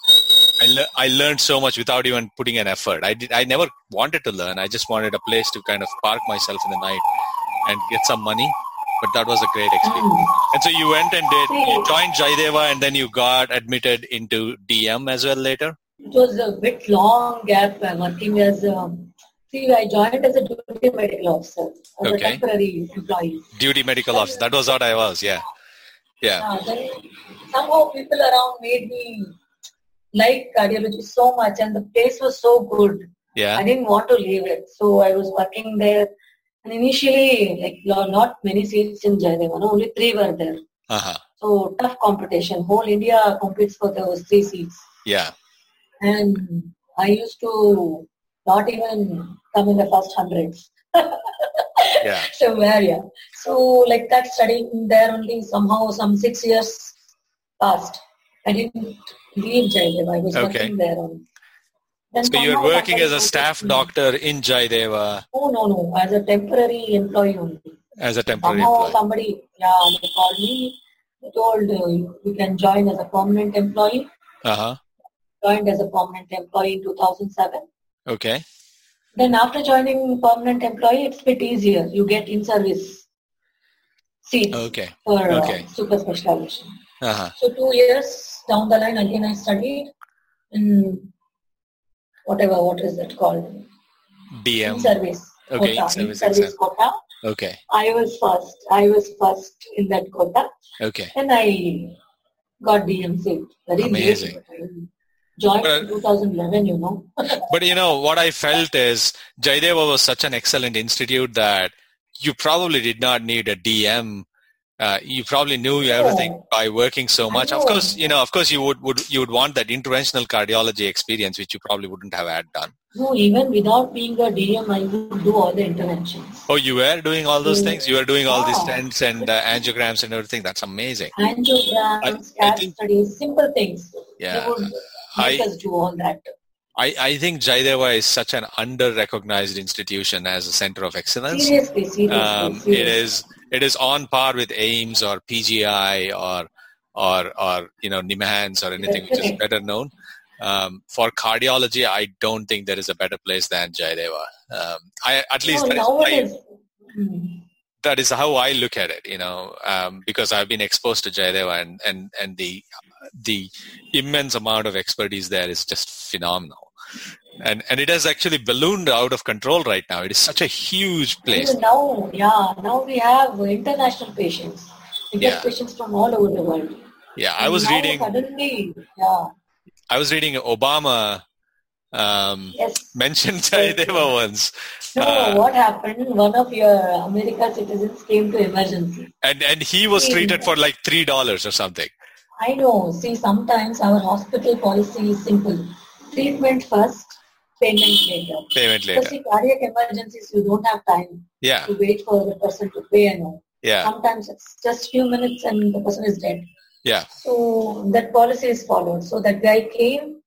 I, le- I learned so much without even putting an effort. I did. I never wanted to learn. I just wanted a place to kind of park myself in the night and get some money. But that was a great experience. Mm. And so you went and did, you joined Jayadeva and then you got admitted into D M as well later? It was a bit long gap working as a, see I joined as a duty medical officer, as okay. a temporary employee. Duty medical officer, that was what I was, yeah. Yeah. yeah then somehow people around made me like cardiology so much and the place was so good. Yeah. I didn't want to leave it. So I was working there. And initially, like not many seats in Jayadeva, no? Only three were there. Uh-huh. So tough competition. Whole India competes for those three seats. Yeah. And I used to not even come in the first hundreds. yeah. So where, yeah. So like that studying there only somehow some six years passed. I didn't leave Jayadeva. I was okay. working there only. Then so you were working as a staff doctor in Jayadeva? Oh, no, no. As a temporary employee only. As a temporary somehow employee. Somebody yeah, they called me. They told uh, you, you can join as a permanent employee. Uh-huh. Joined as a permanent employee in two thousand seven. Okay. Then after joining permanent employee, it's a bit easier. You get in-service seats okay. for okay. Uh, super specialization. Uh-huh. So two years down the line, again I studied in... Whatever, what is it called? D M. Service. Okay, quota. Service, service quota. Okay. I was first. I was first in that quota. Okay. And I got D M C. Very amazing. Amazing. Joined but, in two thousand eleven, you know. But you know, what I felt is Jayadeva was such an excellent institute that you probably did not need a D M. Uh, you probably knew everything by working so much. Of course, you know, of course you would, would you would want that interventional cardiology experience, which you probably wouldn't have had done. No, even without being a D M, I would do all the interventions. Oh, you were doing all those things? You were doing all these stents and uh, angiograms and everything. That's amazing. Angiograms, I, I think, studies, simple things. Yeah. They would make us do all that. I, I think Jayadeva is such an under-recognized institution as a center of excellence. Seriously, seriously, um, seriously. It is it is on par with A I M S or P G I or or or you know NIMHANS or anything which is better known. Um, for cardiology, I don't think there is a better place than Jayadeva. Um, I at least no, that, is I, that is how I look at it. You know, um, because I've been exposed to Jayadeva and and and the. The immense amount of expertise there is just phenomenal, and and it has actually ballooned out of control right now. It is such a huge place. Now, yeah, now we have international patients, international yeah. patients from all over the world. Yeah, and I was reading. Suddenly, yeah. I was reading Obama um, yes. mentioned Jayadeva yes. once No, uh, what happened? One of your America citizens came to emergency. And and he was treated for like three dollars or something. I know. See, sometimes our hospital policy is simple. Treatment first, payment later. Payment later. So, see, cardiac emergencies, you don't have time yeah. to wait for the person to pay and all. Yeah. Sometimes it's just few minutes and the person is dead. Yeah. So, that policy is followed. So, that guy came.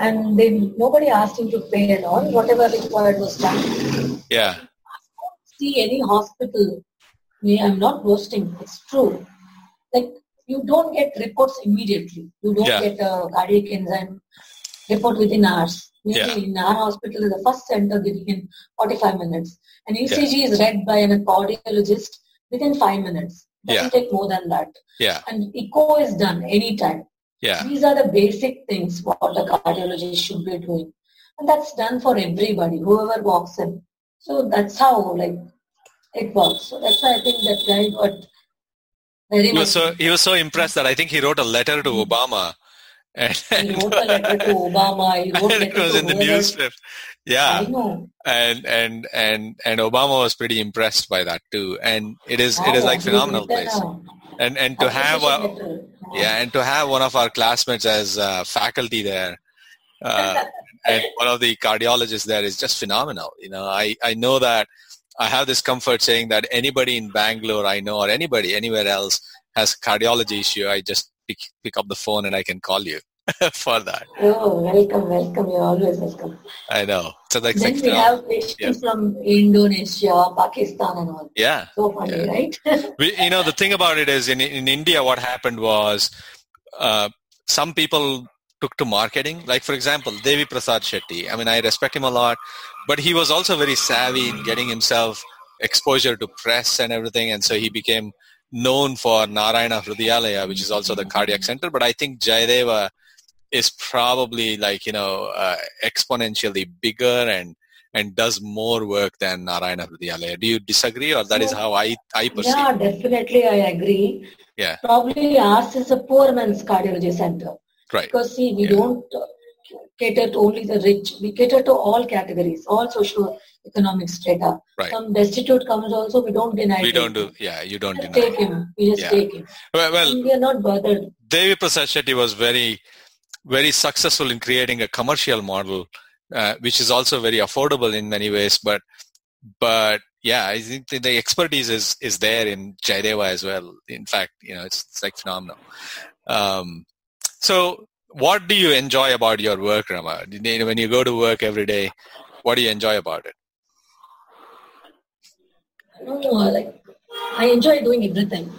And they nobody asked him to pay and all. Whatever required was done. Yeah. I don't see any hospital. I'm not boasting. It's true. Like you don't get reports immediately. You don't yeah. get a cardiac enzyme report within hours. Yeah. In our hospital, is the first center within forty-five minutes. An E C G yeah. is read by an cardiologist within five minutes. Doesn't yeah. take more than that. Yeah. And echo is done anytime. Yeah. These are the basic things what a cardiologist should be doing. And that's done for everybody, whoever walks in. So that's how like it works. So that's why I think that guy got very he much... Was so, he was so impressed that I think he wrote a letter to Obama. And, he wrote a letter to Obama. He wrote it was to in the newspaper. Yeah. I know. And, and, and, and Obama was pretty impressed by that too. And it is, wow, it is like phenomenal place. Now. And and to have a, yeah, and to have one of our classmates as uh, faculty there, uh, and one of the cardiologists there is just phenomenal. You know, I, I know that I have this comfort saying that anybody in Bangalore I know or anybody anywhere else has a cardiology issue, I just pick pick up the phone and I can call you for that. Oh, welcome, welcome. You're always welcome. I know. So like then we have patients yeah. from Indonesia, Pakistan and all. Yeah. So funny, yeah. right? we, you know, the thing about it is in, in India, what happened was uh, some people took to marketing. Like, for example, Devi Prasad Shetty. I mean, I respect him a lot, but he was also very savvy in getting himself exposure to press and everything. And so he became known for Narayana Vidyalaya, which is also the cardiac center. But I think Jayadeva is probably like, you know, uh, exponentially bigger and, and does more work than Narayana Vidyalaya. Do you disagree or that yeah. is how I, I perceive? Yeah, definitely I agree. Yeah. Probably ours is a poor man's cardiology center. Right. Because see, we yeah. don't cater to only the rich. We cater to all categories, all socio-economic strata. Right. Some destitute comes also, we don't deny We don't him. do, yeah, you don't deny. We just deny. take him. We just yeah. take him. Well, well, we are not bothered. Devi Prasad Shetty was very... very successful in creating a commercial model, uh, which is also very affordable in many ways. But, but yeah, I think the, the expertise is, is there in Jayadeva as well. In fact, you know, it's, it's like phenomenal. Um, so what do you enjoy about your work, Rama? When you go to work every day, what do you enjoy about it? I don't know. Like, I enjoy doing everything.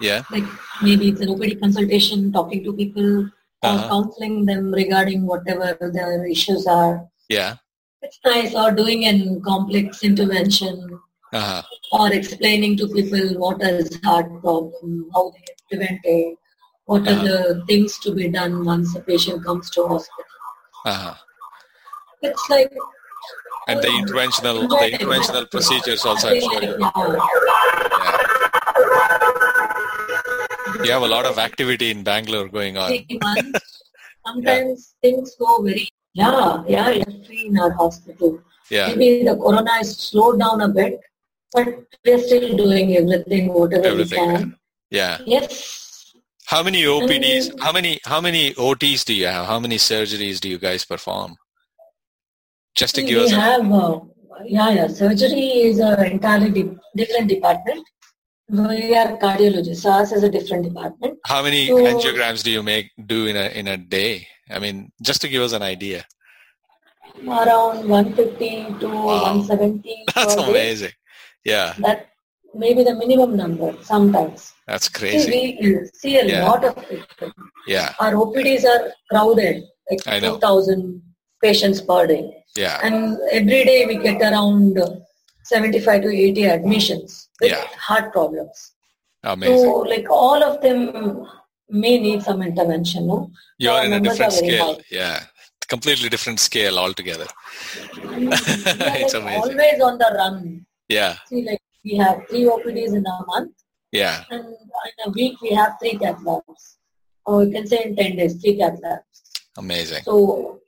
Yeah. Like maybe it's an O P D consultation, talking to people, Uh-huh. or counseling them regarding whatever their issues are. Yeah. It's nice. Or doing a complex intervention. Uh-huh. Or explaining to people what is heart problem, how they prevent it, what uh-huh. are the things to be done once a patient comes to hospital. Uh-huh. It's like... And the interventional, the interventional procedures also. I'm sure. Yeah. You have a lot of activity in Bangalore going on. Sometimes yeah. things go very... Yeah, yeah, you're free in our hospital. Yeah. Maybe the corona is slowed down a bit, but we're still doing everything, whatever everything, we can. Man. Yeah. Yes. How many O P Ds, um, how many how many O Ts do you have? How many surgeries do you guys perform? Just to give us a... We have... Uh, yeah, yeah. Surgery is an entirely de- different department. We are cardiologists. Ours is a different department. How many so, angiograms do you make do in a in a day? I mean, just to give us an idea. Around one fifty to wow. one seventy. That's amazing. Day. Yeah. That may be the minimum number sometimes. That's crazy. See, we see a yeah. lot of people. Yeah. Our O P Ds are crowded, like two thousand patients per day. Yeah. And every day we get around seventy-five to eighty admissions with yeah. heart problems. Amazing. So, like, all of them may need some intervention, no? You're Our in a different scale. High. Yeah. Completely different scale altogether. It's like amazing. Always on the run. Yeah. See, like, we have three O P Ds in a month. Yeah. And in a week, we have three cath labs. Or you can say in ten days, three cath labs. Amazing. So,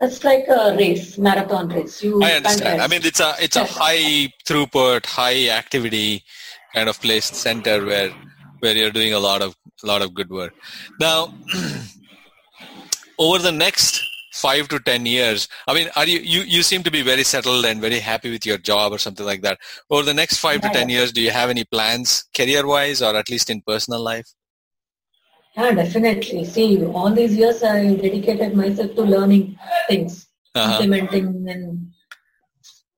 It's like a race, marathon race. You I understand. I mean, it's a it's a high throughput, high activity kind of place, center where where you're doing a lot of a lot of good work. Now, over the next five to ten years, I mean, are you, you you seem to be very settled and very happy with your job or something like that. Over the next five yeah. to ten years, do you have any plans, career-wise, or at least in personal life? Yeah, definitely. See, all these years I dedicated myself to learning things, uh-huh. implementing and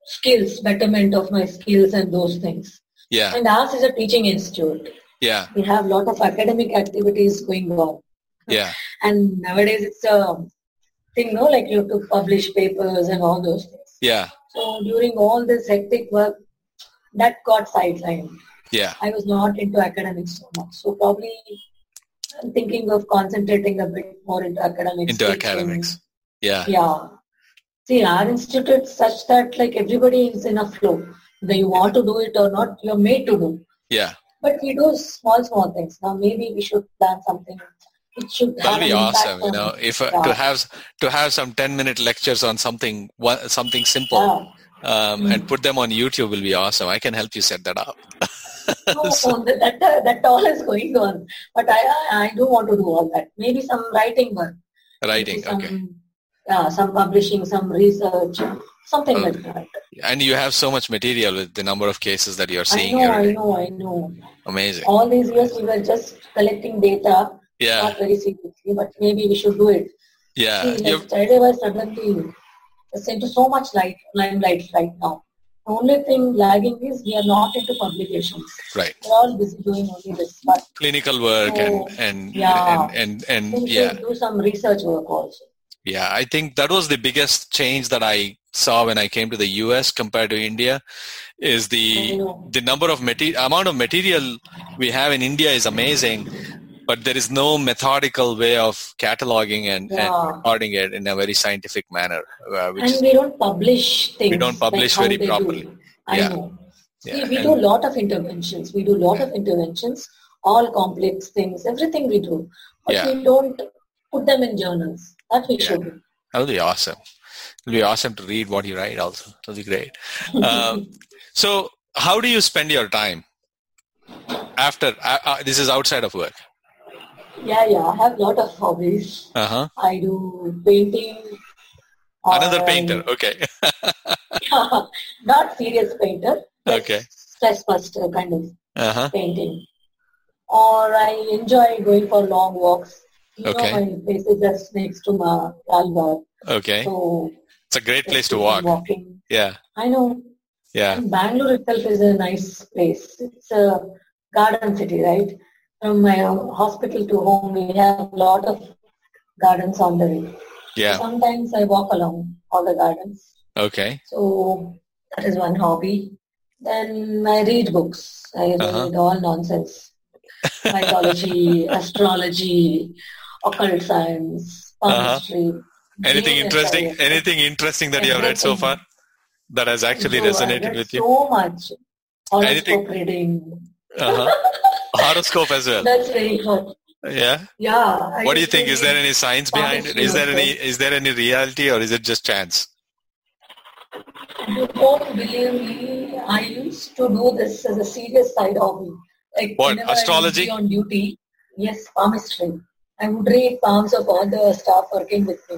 skills, betterment of my skills and those things. Yeah. And ours is a teaching institute. Yeah. We have a lot of academic activities going on. Yeah. And nowadays it's a thing, no, like you have to publish papers and all those things. Yeah. So during all this hectic work, that got sidelined. Yeah. I was not into academics so much. So probably... I'm thinking of concentrating a bit more into academics. Into academics, yeah. Yeah. See, our institute is such that like everybody is in a flow. Whether you want to do it or not, you're made to do. Yeah. But we do small, small things. Now, maybe we should plan something. It should That'll be awesome, you know, if uh, yeah. to have to have some ten-minute lectures on something, one, something simple, yeah. um, mm-hmm. and put them on YouTube will be awesome. I can help you set that up. No, so, that, that that all is going on, but I, I I do want to do all that. Maybe some writing work. Writing, some, okay. Yeah, some publishing, some research, something okay. like that. And you have so much material with the number of cases that you are seeing. I know, I know, I know. Amazing. All these years we were just collecting data. Yeah. Not very seriously, but maybe we should do it. Yeah. See, like Jayadeva suddenly is into so much light, limelight right now. The only thing lagging is we are not into publications. Right. We're all busy doing only this. But clinical work so, and, and, yeah. and, and, and, and yeah. do some research work also. Yeah, I think that was the biggest change that I saw when I came to the U S compared to India is the the number of material, amount of material we have in India is amazing, but there is no methodical way of cataloging and, yeah. and recording it in a very scientific manner. Uh, which and is, we don't publish things. We don't publish like very properly. Do. I yeah. know. See, yeah. we and do a lot of interventions. We do a lot yeah. of interventions, all complex things, everything we do. But yeah. we don't put them in journals. That we yeah. should do. That would be awesome. It would be awesome to read what you write also. That would be great. Um, so how do you spend your time after uh, uh, this is outside of work? Yeah, yeah. I have a lot of hobbies. Uh-huh. I do painting. Another um, painter, okay. Not serious painter. Okay. Stress buster kind of uh-huh. painting. Or I enjoy going for long walks. You okay. know, my place is just next to my Alvar. Okay. So it's a great place to walk. Walking. Yeah. I know. Yeah. And Bangalore itself is a nice place. It's a garden city, right? From my hospital to home, we have a lot of gardens on the way. Yeah. So sometimes I walk along all the gardens. Okay. So that is one hobby. Then I read books. I uh-huh. read all nonsense. Psychology, astrology, occult science, palmistry. Uh-huh. Anything interesting? Science. Anything interesting that you have read so far that has actually so resonated with you? So much. Horoscope anything? Reading. Uh-huh. Horoscope as well. That's very hot. Yeah. Yeah. I what do you think? Is there any science behind it? Is there any? Is there any reality, or is it just chance? You won't believe me. I used to do this as a serious side hobby. Like what? Astrology? I would be on duty. Yes, palmistry. I would read palms of all the staff working with me.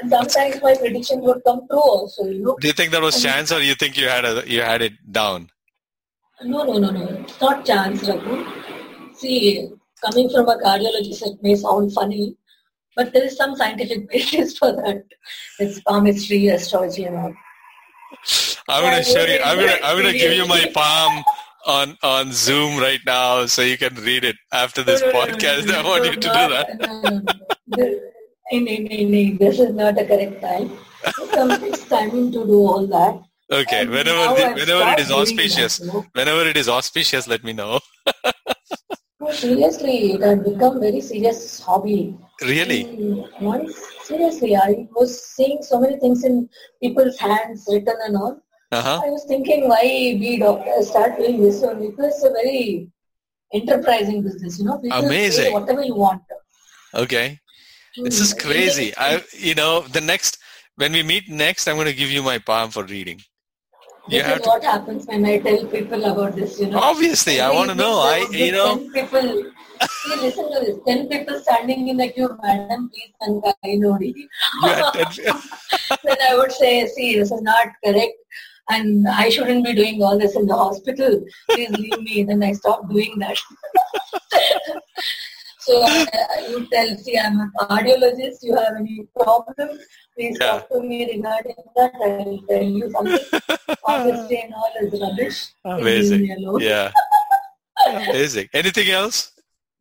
And sometimes my prediction would come true also. You know? Do you think that was chance, or you think you had a, you had it down? No, no, no, no. It's not chance, Raghu. See, coming from a cardiologist, it may sound funny, but there is some scientific basis for that. It's palmistry, astrology and all. I'm going to show you. I'm going to I'm going to give you my palm on, on Zoom right now so you can read it after this no, no, podcast. No, no, no, I want you to not, do that. No, no, no. no, no, no. This is not a correct time. It's a timing to do all that. Okay, and whenever the, whenever it is auspicious, that, you know? whenever it is auspicious, let me know. No, seriously, it has become a very serious hobby. Really? And once, seriously, I was seeing so many things in people's hands, written and all. Uh-huh. I was thinking, why we doctors start doing this one? Because it's a very enterprising business, you know. People Amazing. Say whatever you want. Okay. This is crazy. I, you know, the next... when we meet next, I'm going to give you my palm for reading. This you is what to... happens when I tell people about this, you know. Obviously, I want to know. I, you know. ten people, hey, listen to this. ten people standing in the queue, madam, please, Sankai Nodi. Then I would say, see, this is not correct. And I shouldn't be doing all this in the hospital. Please leave me. Then I stopped doing that. So I, I would tell, see, I'm a cardiologist. You have any problem? Please yeah. talk to me regarding that. I will tell you something. Obviously, and all is rubbish. Amazing. Leave me alone. Yeah. Amazing. Anything else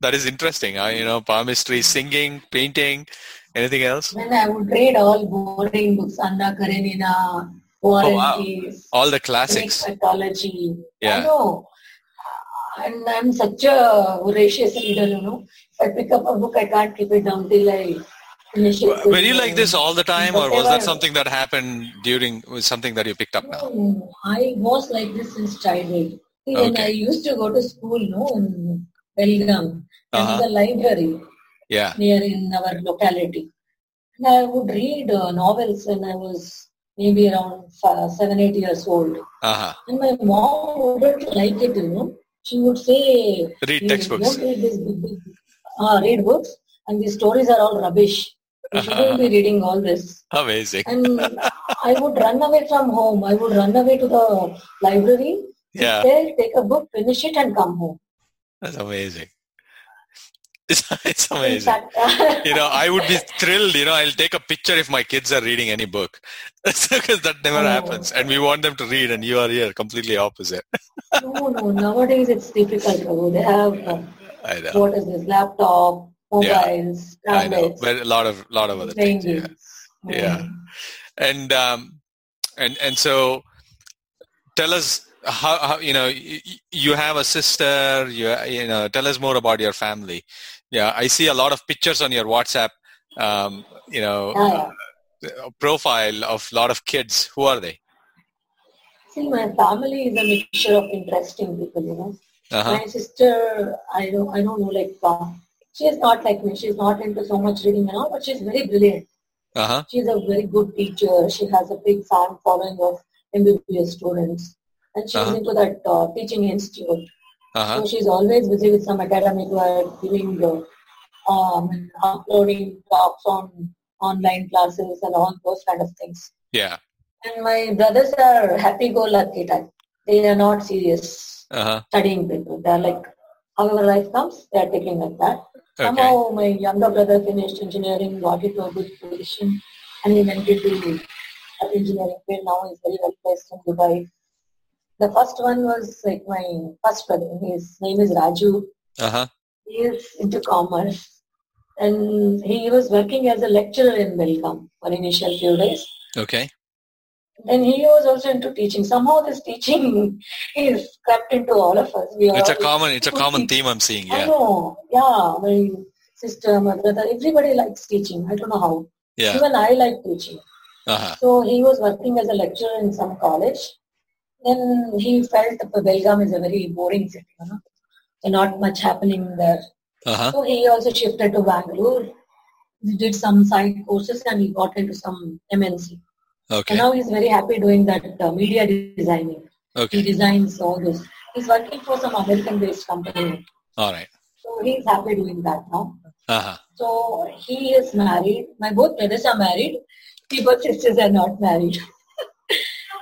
that is interesting? Huh? You know, palmistry, singing, painting, anything else? Then I would read all boring books. Anna Karenina, Warren Case, all the classics. Psychology. Yeah. I know. And I'm such a voracious reader, you know. If I pick up a book, I can't keep it down till I finish it. Were you like this all the time, or was that something that happened during, was something that you picked up now? No, I was like this since childhood. See, okay. When I used to go to school, no, in Belgaum, there was a library yeah. near in our locality. And I would read uh, novels when I was maybe around five, seven, eight years old. Uh-huh. And my mom wouldn't like it, you know. She would say, read textbooks. Read, this, uh, read books, and these stories are all rubbish. You shouldn't be reading all this. Amazing. And I would run away from home. I would run away to the library, yeah. there, take a book, finish it, and come home. That's amazing. It's, it's amazing. You know, I would be thrilled. You know, I'll take a picture if my kids are reading any book. Because that never no. happens. And we want them to read, and you are here completely opposite. no, no. Nowadays it's difficult. Though. They have, uh, I know. what is this, laptop, mobiles, yeah, I know. But a lot of, lot of other things. Yeah. Okay. yeah. And, um, and, and so tell us, How, how you know you have a sister? You you know tell us more about your family. Yeah, I see a lot of pictures on your WhatsApp. Um, you know oh, yeah. uh, profile of a lot of kids. Who are they? See, my family is a mixture of interesting people. You know, uh-huh. my sister. I don't. I don't know. Like uh, she is not like me. She is not into so much reading and all, but she is very brilliant. Uh-huh. She is a very good teacher. She has a big fan following of M B B S students. And she's uh-huh. into that uh, teaching institute. Uh-huh. So she's always busy with some academic work, doing uh, um, uploading talks on online classes and all those kind of things. Yeah. And my brothers are happy-go-lucky type. They are not serious uh-huh. studying people. They're like, however life comes, they're taking like that. Okay. Somehow my younger brother finished engineering, got into a good position, and he went into engineering field. Now he's very well placed in Dubai. The first one was like my first brother. His name is Raghu. Uh-huh. He is into commerce. And he was working as a lecturer in Belgaum for initial few days. Okay. Then he was also into teaching. Somehow this teaching is crept into all of us. We it's, all a common, it's a common theme I'm seeing. Yeah. I know. Yeah. My sister, my brother, everybody likes teaching. I don't know how. Yeah. Even I like teaching. Uh-huh. So he was working as a lecturer in some college. Then he felt that Belgaum is a very boring city, you know, so not much happening there. Uh-huh. So he also shifted to Bangalore. He did some side courses and he got into some M N C. Okay. And now he's very happy doing that uh, media designing. Okay. He designs all this. He's working for some American-based company. All right. So he's happy doing that now. Uh-huh. So he is married. My both brothers are married. My both sisters are not married.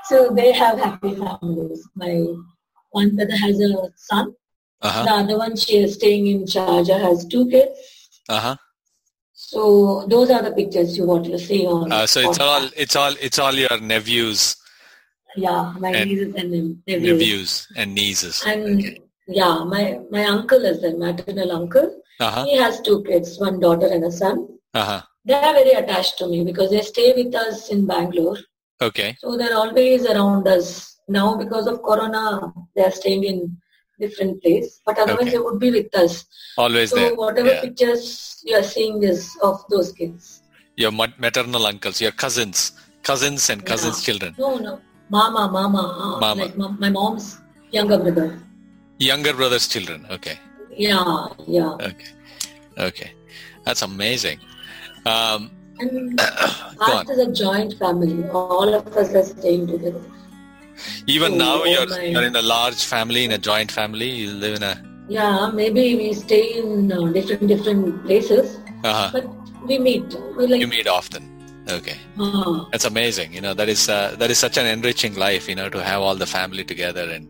So they have happy families. My one brother has a son. Uh-huh. The other one, she is staying in Sharjah, has two kids. Uh-huh. So those are the pictures you want to see on. Uh, so it's all, it's all, it's all your nephews. Yeah, my and nieces and nephews. Nephews and nieces. And okay. yeah, my my uncle is a maternal uncle. Uh-huh. He has two kids, one daughter and a son. Uh-huh. They are very attached to me because they stay with us in Bangalore. Okay. So they're always around us. Now because of Corona, they're staying in different place. But otherwise okay. they would be with us. Always so there. So whatever yeah. pictures you are seeing is of those kids. Your maternal uncles, your cousins. Cousins and cousins' yeah. children. No, no. Mama, mama. Mama. Like my, my mom's younger brother. Younger brother's children. Okay. Yeah, yeah. Okay. Okay. That's amazing. Um, And part is a joint family. All of us are staying together. Even so, now you're, my... you're in a large family, in a joint family. You live in a... Yeah, maybe we stay in uh, different different places. Uh-huh. But we meet. We like... You meet often. Okay. Uh-huh. That's amazing. You know, that is uh, that is such an enriching life, you know, to have all the family together. And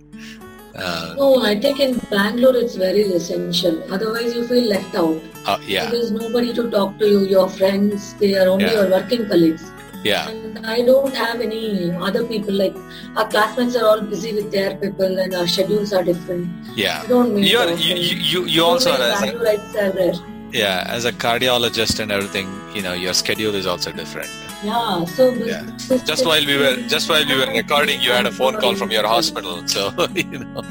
uh... No, I think in Bangalore it's very essential. Otherwise you feel left out. Uh, yeah. There's nobody to talk to you. Your friends, they are only yeah. your working colleagues. Yeah. And I don't have any other people. Like our classmates are all busy with their people, and our schedules are different. Yeah. I don't meet You're, you you you, you also are as a, yeah, as a cardiologist and everything. You know, your schedule is also different. Yeah. So yeah. just while we were just while we were recording, you had a phone call from your hospital. So you know,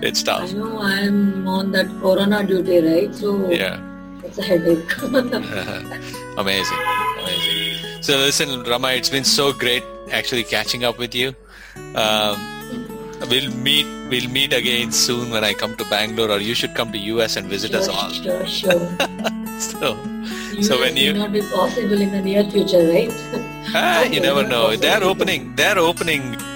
it's tough. I know I'm on that corona duty, right? So yeah, it's a headache. Amazing, amazing. So listen, Rama, it's been so great actually catching up with you. Um, we'll meet we'll meet again soon when I come to Bangalore, or you should come to U S and visit sure, us all. Sure, sure. so, U S so when you will not be possible in the near future, right? ah, you never know. Possible. They're opening. They're opening.